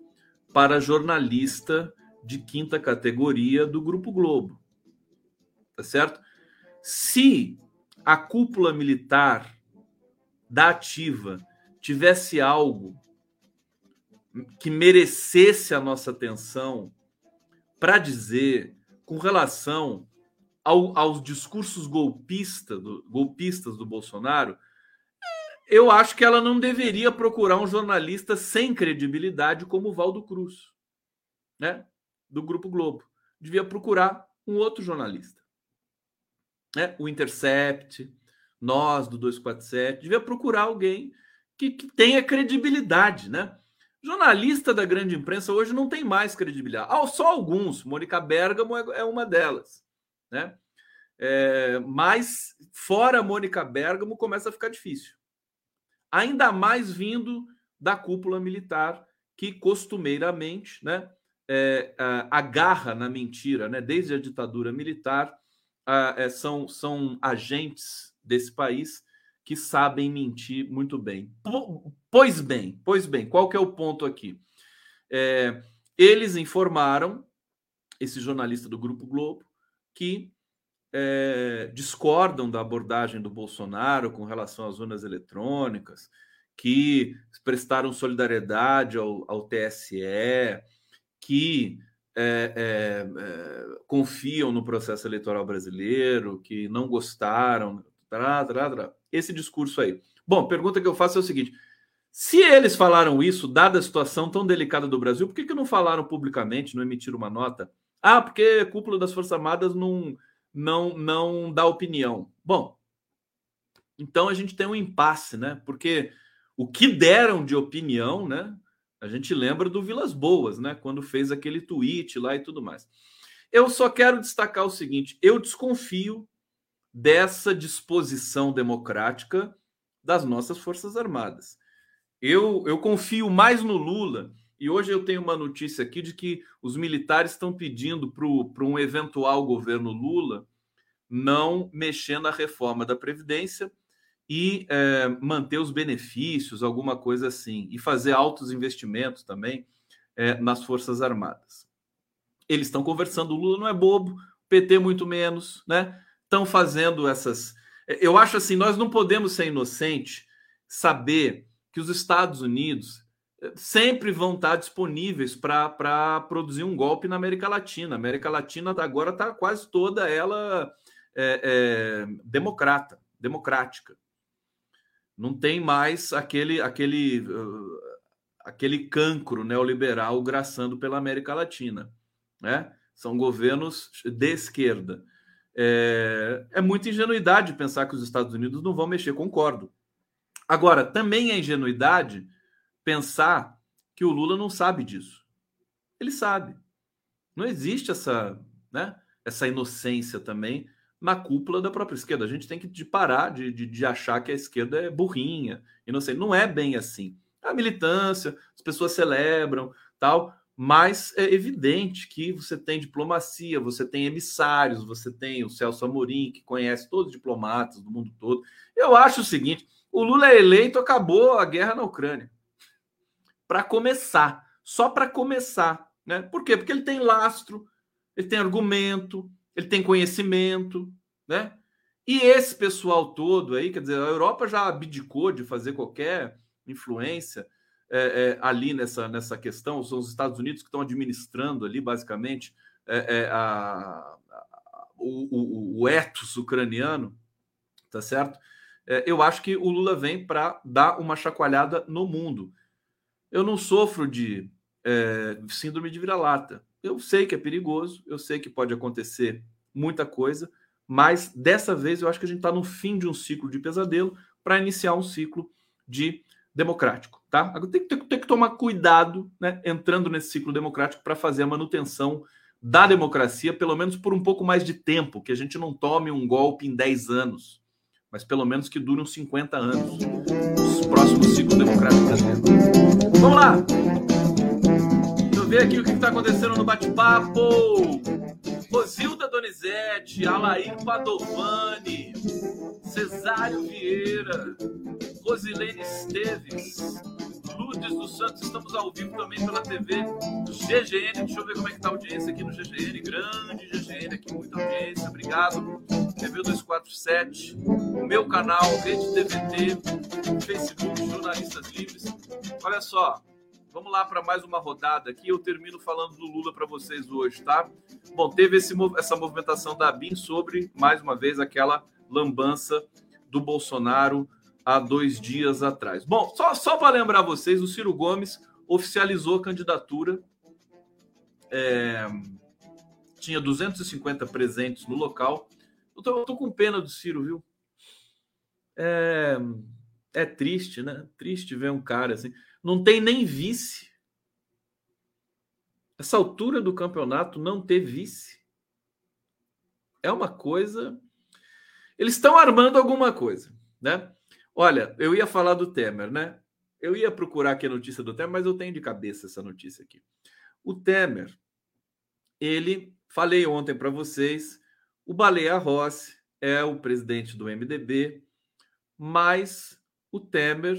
para jornalista de quinta categoria do Grupo Globo, tá certo? Se a cúpula militar da ativa tivesse algo que merecesse a nossa atenção para dizer com relação aos discursos golpistas do Bolsonaro, eu acho que ela não deveria procurar um jornalista sem credibilidade como o Valdo Cruz, né, do Grupo Globo. Devia procurar um outro jornalista, né, o Intercept, nós do 247, devia procurar alguém que tenha credibilidade, né? Jornalista da grande imprensa hoje não tem mais credibilidade. Só alguns. Mônica Bergamo é uma delas, né? Mas fora Mônica Bergamo começa a ficar difícil. Ainda mais vindo da cúpula militar que costumeiramente, né, agarra na mentira, né? Desde a ditadura militar, são agentes desse país que sabem mentir muito bem. Pois bem, qual que é o ponto aqui? Eles informaram, esse jornalista do Grupo Globo, que discordam da abordagem do Bolsonaro com relação às urnas eletrônicas, que prestaram solidariedade ao TSE, que confiam no processo eleitoral brasileiro, que não gostaram... Esse discurso aí. Bom, a pergunta que eu faço é o seguinte: se eles falaram isso, dada a situação tão delicada do Brasil, por que não falaram publicamente, não emitiram uma nota? Porque a cúpula das Forças Armadas não dá opinião. Bom, então a gente tem um impasse, né? Porque o que deram de opinião, né? A gente lembra do Vilas Boas, né? Quando fez aquele tweet lá e tudo mais. Eu só quero destacar o seguinte: eu desconfio dessa disposição democrática das nossas Forças Armadas. Eu confio mais no Lula, e hoje eu tenho uma notícia aqui de que os militares estão pedindo para um eventual governo Lula não mexer na reforma da Previdência e manter os benefícios, alguma coisa assim, e fazer altos investimentos também nas Forças Armadas. Eles estão conversando, o Lula não é bobo, o PT muito menos, né? Estão fazendo essas... Eu acho assim, nós não podemos ser inocentes, saber que os Estados Unidos sempre vão estar disponíveis para produzir um golpe na América Latina. A América Latina agora está quase toda ela democrática. não tem mais aquele cancro neoliberal graçando pela América Latina, né? São governos de esquerda. É muita ingenuidade pensar que os Estados Unidos não vão mexer, concordo. Agora, também é ingenuidade pensar que o Lula não sabe disso. Ele sabe. Não existe essa, né, essa inocência também na cúpula da própria esquerda. A gente tem que parar de achar que a esquerda é burrinha, inocente. Não é bem assim. A militância, as pessoas celebram, tal, mas é evidente que você tem diplomacia, você tem emissários, você tem o Celso Amorim, que conhece todos os diplomatas do mundo todo. Eu acho o seguinte, o Lula é eleito, acabou a guerra na Ucrânia. Para começar, só para começar, né? Por quê? Porque ele tem lastro, ele tem argumento, ele tem conhecimento, né? E esse pessoal todo aí, quer dizer, a Europa já abdicou de fazer qualquer influência ali nessa questão. São os Estados Unidos que estão administrando ali, basicamente, o ethos ucraniano, tá certo? Eu acho que o Lula vem para dar uma chacoalhada no mundo. Eu não sofro de síndrome de vira-lata. Eu sei que é perigoso, eu sei que pode acontecer muita coisa, mas dessa vez eu acho que a gente está no fim de um ciclo de pesadelo para iniciar um ciclo de democrático. Tá? Tem que tomar cuidado, né, entrando nesse ciclo democrático para fazer a manutenção da democracia, pelo menos por um pouco mais de tempo, que a gente não tome um golpe em 10 anos, mas pelo menos que dure uns 50 anos. Os próximos ciclos democráticos. Vamos lá! Deixa eu ver aqui o que está acontecendo no bate-papo. Rosilda Donizete, Alair Padovani, Cesário Vieira, Rosilene Esteves, Lourdes dos Santos. Estamos ao vivo também pela TV GGN. Deixa eu ver como é que está a audiência aqui no GGN. Grande GGN aqui, muita audiência. Obrigado. TV 247, meu canal, Rede TVT, Facebook, Jornalistas Livres. Olha só, vamos lá para mais uma rodada aqui. Eu termino falando do Lula para vocês hoje, tá? Bom, teve essa movimentação da ABIN sobre, mais uma vez, aquela lambança do Bolsonaro há 2 dias atrás. Bom, só para lembrar vocês, o Ciro Gomes oficializou a candidatura. Tinha 250 presentes no local. Eu tô com pena do Ciro, viu? É triste, né? Triste ver um cara assim. Não tem nem vice. Essa altura do campeonato, não ter vice é uma coisa... Eles estão armando alguma coisa, né? Olha, eu ia falar do Temer, né? Eu ia procurar aqui a notícia do Temer, mas eu tenho de cabeça essa notícia aqui. O Temer, ele... Falei ontem para vocês... O Baleia Rossi é o presidente do MDB, mas o Temer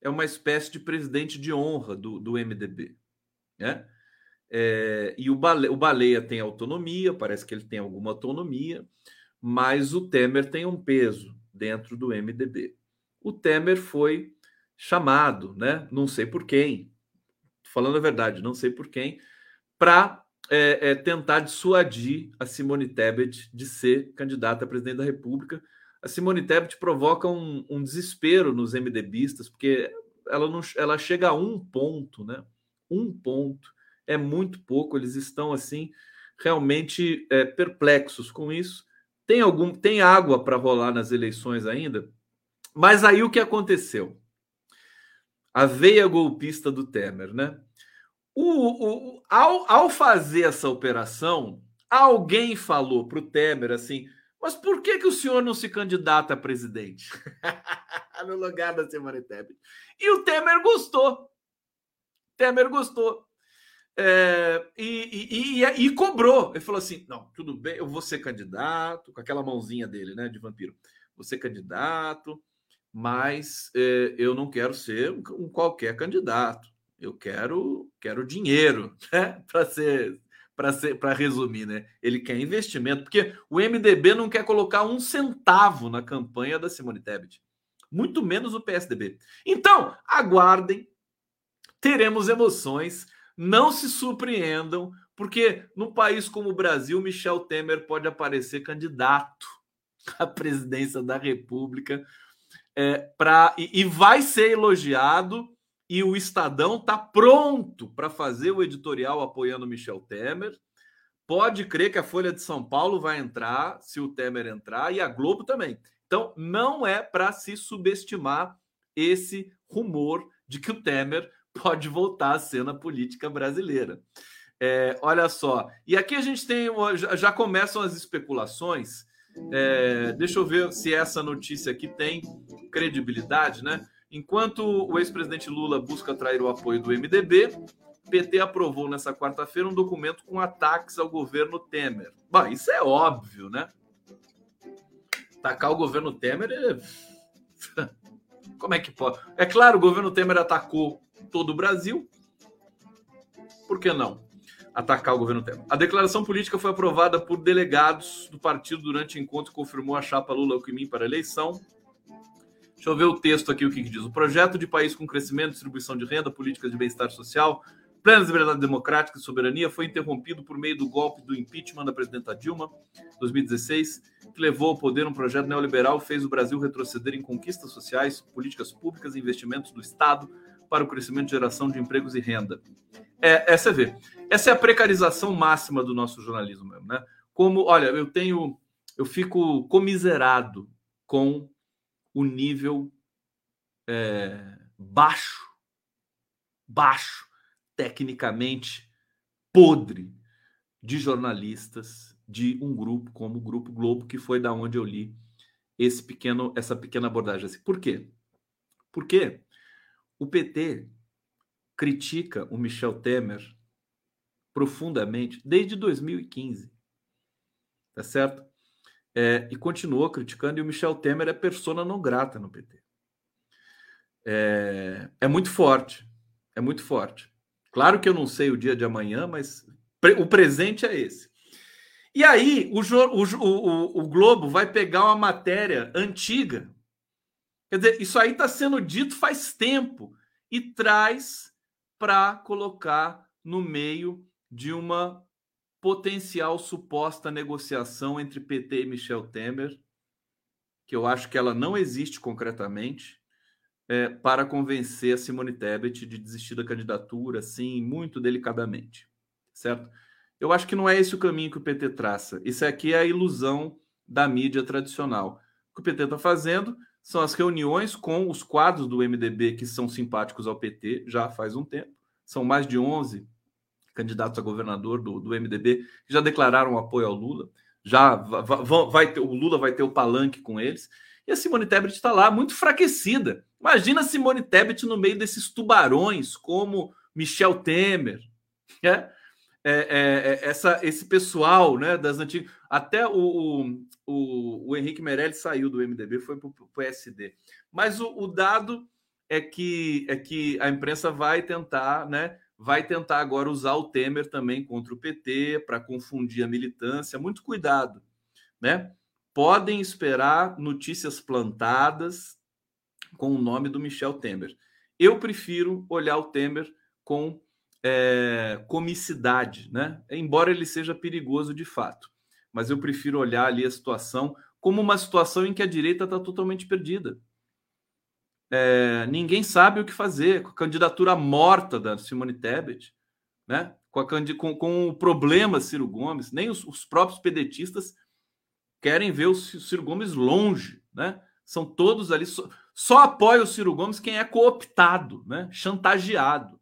é uma espécie de presidente de honra do MDB. Né? E o Baleia tem autonomia, parece que ele tem alguma autonomia, mas o Temer tem um peso dentro do MDB. O Temer foi chamado, né? Não sei por quem, falando a verdade, não sei por quem, para... tentar dissuadir a Simone Tebet de ser candidata a presidente da República. A Simone Tebet provoca um desespero nos MDBistas, porque ela chega a um ponto, né? Um ponto. É muito pouco. Eles estão, assim, realmente perplexos com isso. Tem água para rolar nas eleições ainda? Mas aí o que aconteceu? A veia golpista do Temer, né? Ao fazer essa operação, alguém falou para o Temer assim, mas por que o senhor não se candidata a presidente? No lugar da Simone Tebet. E o Temer gostou. Temer gostou. E cobrou. Ele falou assim, não, tudo bem, eu vou ser candidato, com aquela mãozinha dele, né, de vampiro. Vou ser candidato, mas eu não quero ser um qualquer candidato. Eu quero dinheiro, né? Para resumir, né? Ele quer investimento, porque o MDB não quer colocar um centavo na campanha da Simone Tebet, muito menos o PSDB. Então, aguardem, teremos emoções, não se surpreendam, porque num país como o Brasil, Michel Temer pode aparecer candidato à presidência da República e vai ser elogiado, e o Estadão está pronto para fazer o editorial apoiando Michel Temer. Pode crer que a Folha de São Paulo vai entrar, se o Temer entrar, e a Globo também. Então, não é para se subestimar esse rumor de que o Temer pode voltar à cena política brasileira. Olha só. E aqui a gente tem... Já começam as especulações. Deixa eu ver se essa notícia aqui tem credibilidade, né? Enquanto o ex-presidente Lula busca atrair o apoio do MDB, PT aprovou nessa quarta-feira um documento com ataques ao governo Temer. Bom, isso é óbvio, né? Atacar o governo Temer é... Como é que pode? É claro, o governo Temer atacou todo o Brasil. Por que não atacar o governo Temer? A declaração política foi aprovada por delegados do partido durante o encontro que confirmou a chapa Lula-Alckmin para a eleição. Deixa eu ver o texto aqui, o que diz. O projeto de país com crescimento, distribuição de renda, políticas de bem-estar social, plena liberdade democrática e soberania foi interrompido por meio do golpe do impeachment da presidenta Dilma, 2016, que levou ao poder um projeto neoliberal, fez o Brasil retroceder em conquistas sociais, políticas públicas e investimentos do Estado para o crescimento e geração de empregos e renda. Você vê. Essa é a precarização máxima do nosso jornalismo mesmo, né? Como, olha, eu fico comiserado com o nível baixo, tecnicamente podre de jornalistas de um grupo como o Grupo Globo, que foi da onde eu li essa pequena abordagem. Por quê? Porque o PT critica o Michel Temer profundamente desde 2015, tá certo? E continuou criticando, e o Michel Temer é persona não grata no PT. É muito forte. Claro que eu não sei o dia de amanhã, mas o presente é esse. E aí o Globo vai pegar uma matéria antiga, quer dizer, isso aí está sendo dito faz tempo, e traz para colocar no meio de uma potencial suposta negociação entre PT e Michel Temer, que eu acho que ela não existe concretamente, para convencer a Simone Tebet de desistir da candidatura, assim, muito delicadamente, certo? Eu acho que não é esse o caminho que o PT traça. Isso aqui é a ilusão da mídia tradicional. O que o PT está fazendo são as reuniões com os quadros do MDB que são simpáticos ao PT já faz um tempo. São mais de 11 candidatos a governador do MDB que já declararam apoio ao Lula. O Lula vai ter o palanque com eles. E a Simone Tebet está lá, muito enfraquecida. Imagina a Simone Tebet no meio desses tubarões, como Michel Temer, esse pessoal, né, das antigas... Até o Henrique Meirelles saiu do MDB, foi para o PSD. Mas o dado é que a imprensa vai tentar, né? Vai tentar agora usar o Temer também contra o PT para confundir a militância. Muito cuidado, né? Podem esperar notícias plantadas com o nome do Michel Temer. Eu prefiro olhar o Temer com comicidade, né? Embora ele seja perigoso de fato. Mas eu prefiro olhar ali a situação como uma situação em que a direita está totalmente perdida. Ninguém sabe o que fazer com a candidatura morta da Simone Tebet, né? Com o problema Ciro Gomes. Nem os próprios pedetistas querem ver o Ciro Gomes longe, né? São todos ali... Só apoia o Ciro Gomes quem é cooptado, né? Chantageado.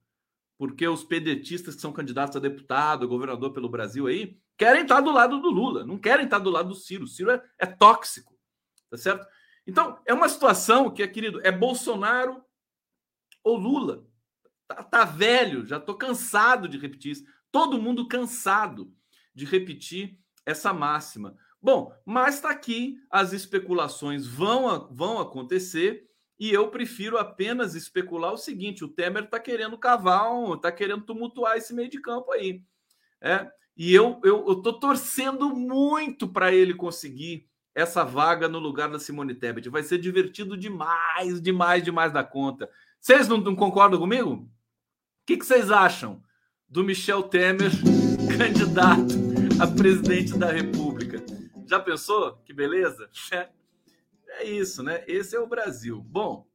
Porque os pedetistas que são candidatos a deputado, a governador pelo Brasil aí, querem estar do lado do Lula, não querem estar do lado do Ciro. O Ciro é tóxico, tá certo? Então, é uma situação que, querido, é Bolsonaro ou Lula. Tá velho, já tô cansado de repetir isso. Todo mundo cansado de repetir essa máxima. Bom, mas tá aqui, as especulações vão acontecer, e eu prefiro apenas especular o seguinte: o Temer tá querendo cavar, tá querendo tumultuar esse meio de campo aí. E eu tô torcendo muito para ele conseguir essa vaga no lugar da Simone Tebet. Vai ser divertido demais da conta. Vocês não concordam comigo? O que vocês acham do Michel Temer candidato a presidente da República? Já pensou? Que beleza? É isso, né? Esse é o Brasil. Bom,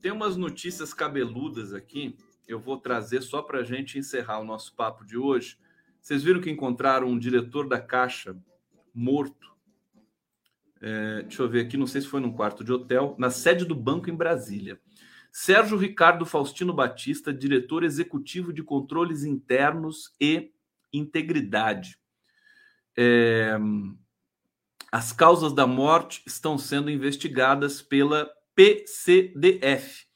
tem umas notícias cabeludas aqui. Eu vou trazer só para a gente encerrar o nosso papo de hoje. Vocês viram que encontraram um diretor da Caixa morto? Deixa eu ver aqui, não sei se foi num quarto de hotel, na sede do banco em Brasília. Sérgio Ricardo Faustino Batista, diretor executivo de Controles Internos e Integridade. As causas da morte estão sendo investigadas pela PCDF,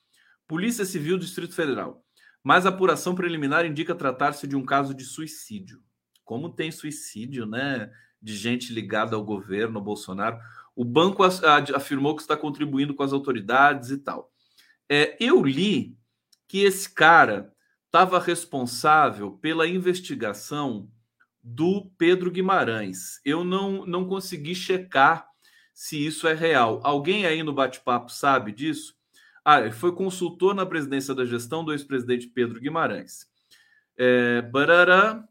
Polícia Civil do Distrito Federal, mas a apuração preliminar indica tratar-se de um caso de suicídio. Como tem suicídio, né, de gente ligada ao governo, ao Bolsonaro. O banco afirmou que está contribuindo com as autoridades e tal. Eu li que esse cara estava responsável pela investigação do Pedro Guimarães. Eu não consegui checar se isso é real. Alguém aí no bate-papo sabe disso? Ah, ele foi consultor na presidência da gestão do ex-presidente Pedro Guimarães. A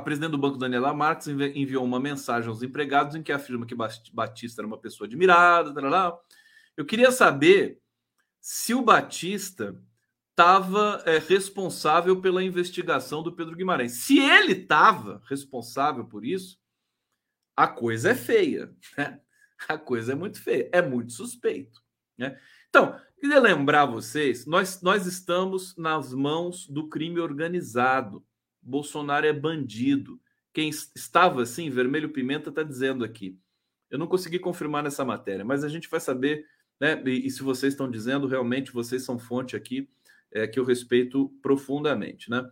presidente do Banco, Daniela Marques, enviou uma mensagem aos empregados em que afirma que Batista era uma pessoa admirada. Tarará. Eu queria saber se o Batista estava responsável pela investigação do Pedro Guimarães. Se ele estava responsável por isso, a coisa é feia, né? A coisa é muito feia, é muito suspeito, né? Então, queria lembrar vocês, nós estamos nas mãos do crime organizado. Bolsonaro é bandido. Quem estava assim, Vermelho Pimenta, está dizendo aqui. Eu não consegui confirmar nessa matéria, mas a gente vai saber, né? E se vocês estão dizendo, realmente vocês são fonte aqui que eu respeito profundamente, né?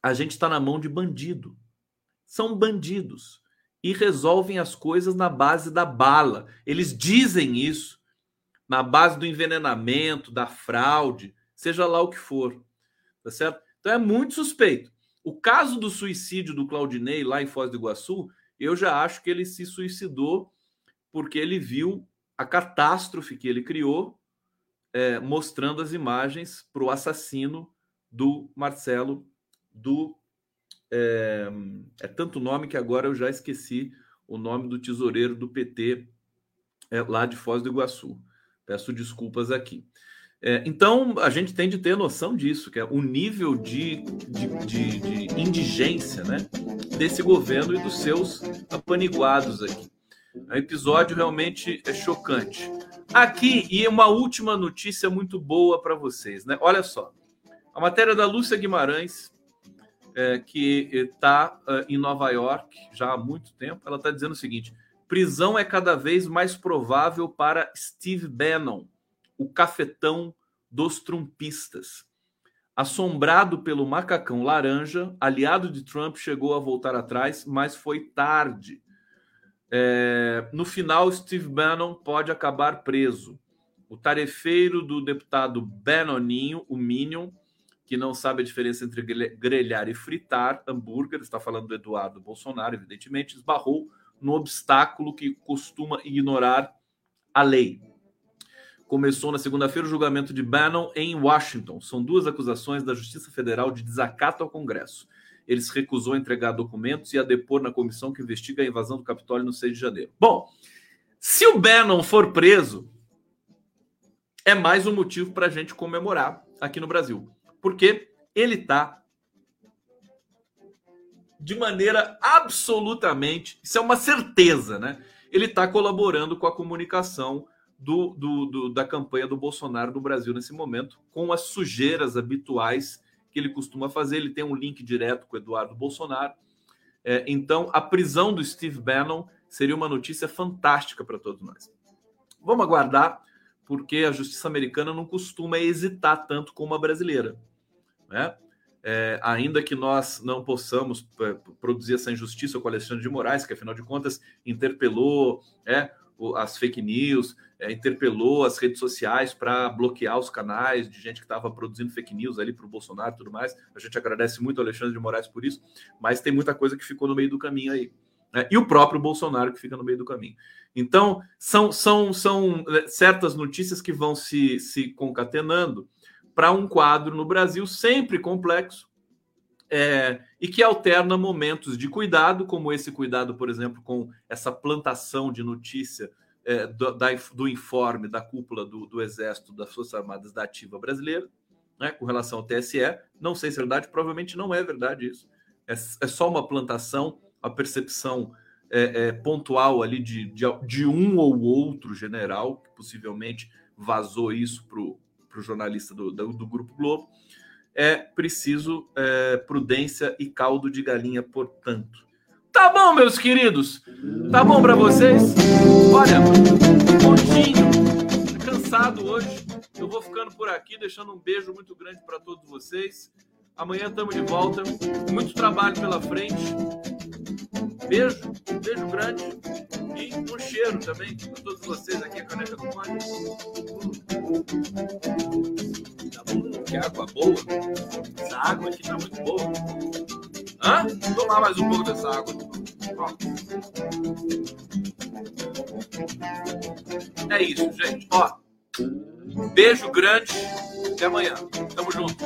A gente está na mão de bandido. São bandidos e resolvem as coisas na base da bala. Eles dizem isso na base do envenenamento, da fraude, seja lá o que for, tá certo? Então é muito suspeito. O caso do suicídio do Claudinei lá em Foz do Iguaçu, eu já acho que ele se suicidou porque ele viu a catástrofe que ele criou, mostrando as imagens para o assassino do Marcelo do... É tanto nome que agora eu já esqueci o nome do tesoureiro do PT lá de Foz do Iguaçu. Peço desculpas aqui. Então, a gente tem de ter noção disso, que é o nível de indigência, né, desse governo e dos seus apaniguados aqui. É um episódio realmente chocante. Aqui, e uma última notícia muito boa para vocês, né? Olha só, a matéria da Lúcia Guimarães, que está em Nova York já há muito tempo, ela está dizendo o seguinte: prisão é cada vez mais provável para Steve Bannon, o cafetão dos trumpistas. Assombrado pelo macacão laranja, aliado de Trump, chegou a voltar atrás, mas foi tarde. No final, Steve Bannon pode acabar preso. O tarefeiro do deputado Bannoninho, o Minion, que não sabe a diferença entre grelhar e fritar hambúrguer, está falando do Eduardo Bolsonaro, evidentemente, esbarrou no obstáculo que costuma ignorar a lei. Começou na segunda-feira o julgamento de Bannon em Washington. São duas acusações da Justiça Federal de desacato ao Congresso. Ele se recusou a entregar documentos e a depor na comissão que investiga a invasão do Capitólio no 6 de janeiro. Bom, se o Bannon for preso, é mais um motivo para a gente comemorar aqui no Brasil, porque ele está de maneira absolutamente... Isso é uma certeza, né? Ele está colaborando com a comunicação da campanha do Bolsonaro no Brasil nesse momento, com as sujeiras habituais que ele costuma fazer. Ele tem um link direto com o Eduardo Bolsonaro. Então, a prisão do Steve Bannon seria uma notícia fantástica para todos nós. Vamos aguardar, porque a justiça americana não costuma hesitar tanto como a brasileira, né? Ainda que nós não possamos produzir essa injustiça com Alexandre de Moraes, que afinal de contas interpelou as fake news, interpelou as redes sociais para bloquear os canais de gente que estava produzindo fake news ali para o Bolsonaro e tudo mais. A gente agradece muito ao Alexandre de Moraes por isso, mas tem muita coisa que ficou no meio do caminho aí, né? E o próprio Bolsonaro que fica no meio do caminho. Então, são certas notícias que vão se concatenando para um quadro no Brasil sempre complexo, e que alterna momentos de cuidado, como esse cuidado, por exemplo, com essa plantação de notícia do informe da cúpula do Exército das Forças Armadas da Ativa Brasileira, né, com relação ao TSE. Não sei se é verdade, provavelmente não é verdade isso. É só uma plantação, a percepção pontual ali de um ou outro general, que possivelmente vazou isso para o jornalista do Grupo Globo. É preciso prudência e caldo de galinha, portanto. Tá bom, meus queridos? Tá bom para vocês? Olha, pontinho, cansado hoje. Eu vou ficando por aqui, deixando um beijo muito grande para todos vocês. Amanhã estamos de volta. Muito trabalho pela frente. Beijo, beijo grande. E um cheiro também para todos vocês aqui. A caneca do Mário. Que água boa. Essa água aqui tá muito boa. Vou tomar mais um pouco dessa água. Ó. É isso, gente. Ó. Beijo grande. Até amanhã. Tamo junto.